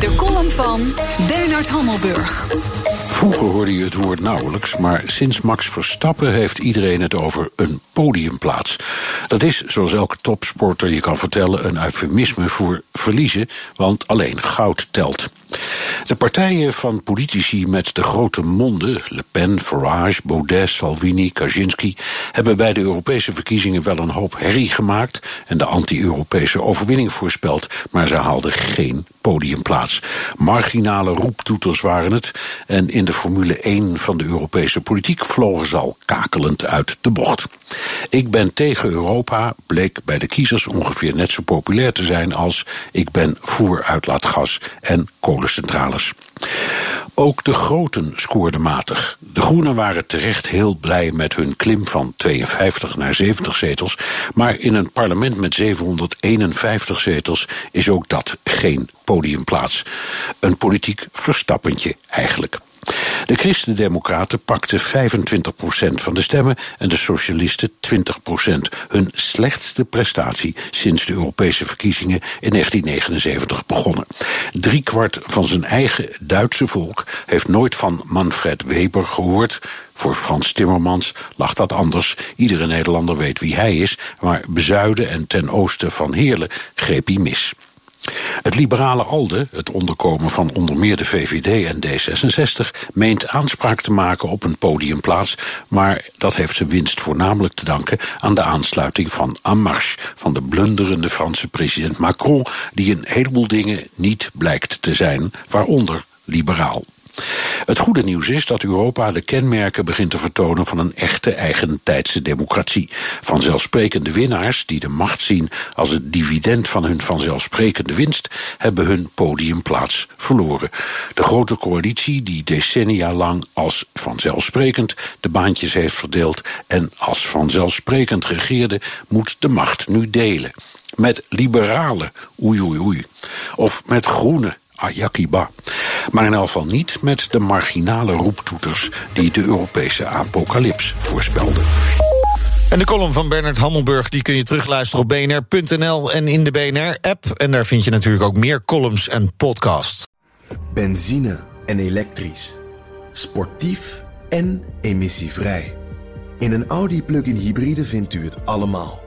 De column van Bernard Hammelburg. Vroeger hoorde je het woord nauwelijks, maar sinds Max Verstappen heeft iedereen het over een podiumplaats. Dat is, zoals elke topsporter je kan vertellen, een eufemisme voor verliezen, want alleen goud telt. De partijen van politici met de grote monden, Le Pen, Farage, Baudet, Salvini, Kaczynski, hebben bij de Europese verkiezingen wel een hoop herrie gemaakt en de anti-Europese overwinning voorspeld, maar ze haalden geen podiumplaats. Marginale roeptoeters waren het en in de Formule 1 van de Europese politiek vlogen ze al kakelend uit de bocht. Ik ben tegen Europa bleek bij de kiezers ongeveer net zo populair te zijn als ik ben voor uitlaatgas en kolencentrales. Ook de groten scoorden matig. De Groenen waren terecht heel blij met hun klim van 52 naar 70 zetels, maar in een parlement met 751 zetels is ook dat geen podiumplaats. Een politiek Verstappentje eigenlijk. De Christen-Democraten pakten 25% van de stemmen en de Socialisten 20%. Hun slechtste prestatie sinds de Europese verkiezingen in 1979 begonnen. 3/4 van zijn eigen Duitse volk heeft nooit van Manfred Weber gehoord. Voor Frans Timmermans lag dat anders. Iedere Nederlander weet wie hij is, maar bezuiden en ten oosten van Heerlen greep hij mis. Het liberale ALDE, het onderkomen van onder meer de VVD en D66... meent aanspraak te maken op een podiumplaats, maar dat heeft zijn winst voornamelijk te danken aan de aansluiting van En Marche, van de blunderende Franse president Macron, die een heleboel dingen niet blijkt te zijn, waaronder liberaal. Het goede nieuws is dat Europa de kenmerken begint te vertonen van een echte eigentijdse democratie. Vanzelfsprekende winnaars, die de macht zien als het dividend van hun vanzelfsprekende winst, hebben hun podiumplaats verloren. De grote coalitie die decennia lang als vanzelfsprekend de baantjes heeft verdeeld en als vanzelfsprekend regeerde, moet de macht nu delen. Met liberalen, oei oei oei. Of met groenen. Ayakiba. Maar in elk geval niet met de marginale roeptoeters die de Europese apocalyps voorspelden. En de column van Bernard Hammelburg die kun je terugluisteren op bnr.nl en in de BNR-app. En daar vind je natuurlijk ook meer columns en podcasts. Benzine en elektrisch. Sportief en emissievrij. In een Audi plug-in hybride vindt u het allemaal.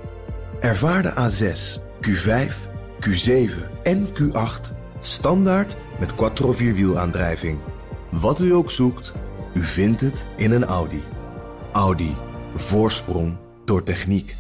Ervaar de A6, Q5, Q7 en Q8... standaard met quattro-vierwielaandrijving. Wat u ook zoekt, u vindt het in een Audi. Audi. Voorsprong door techniek.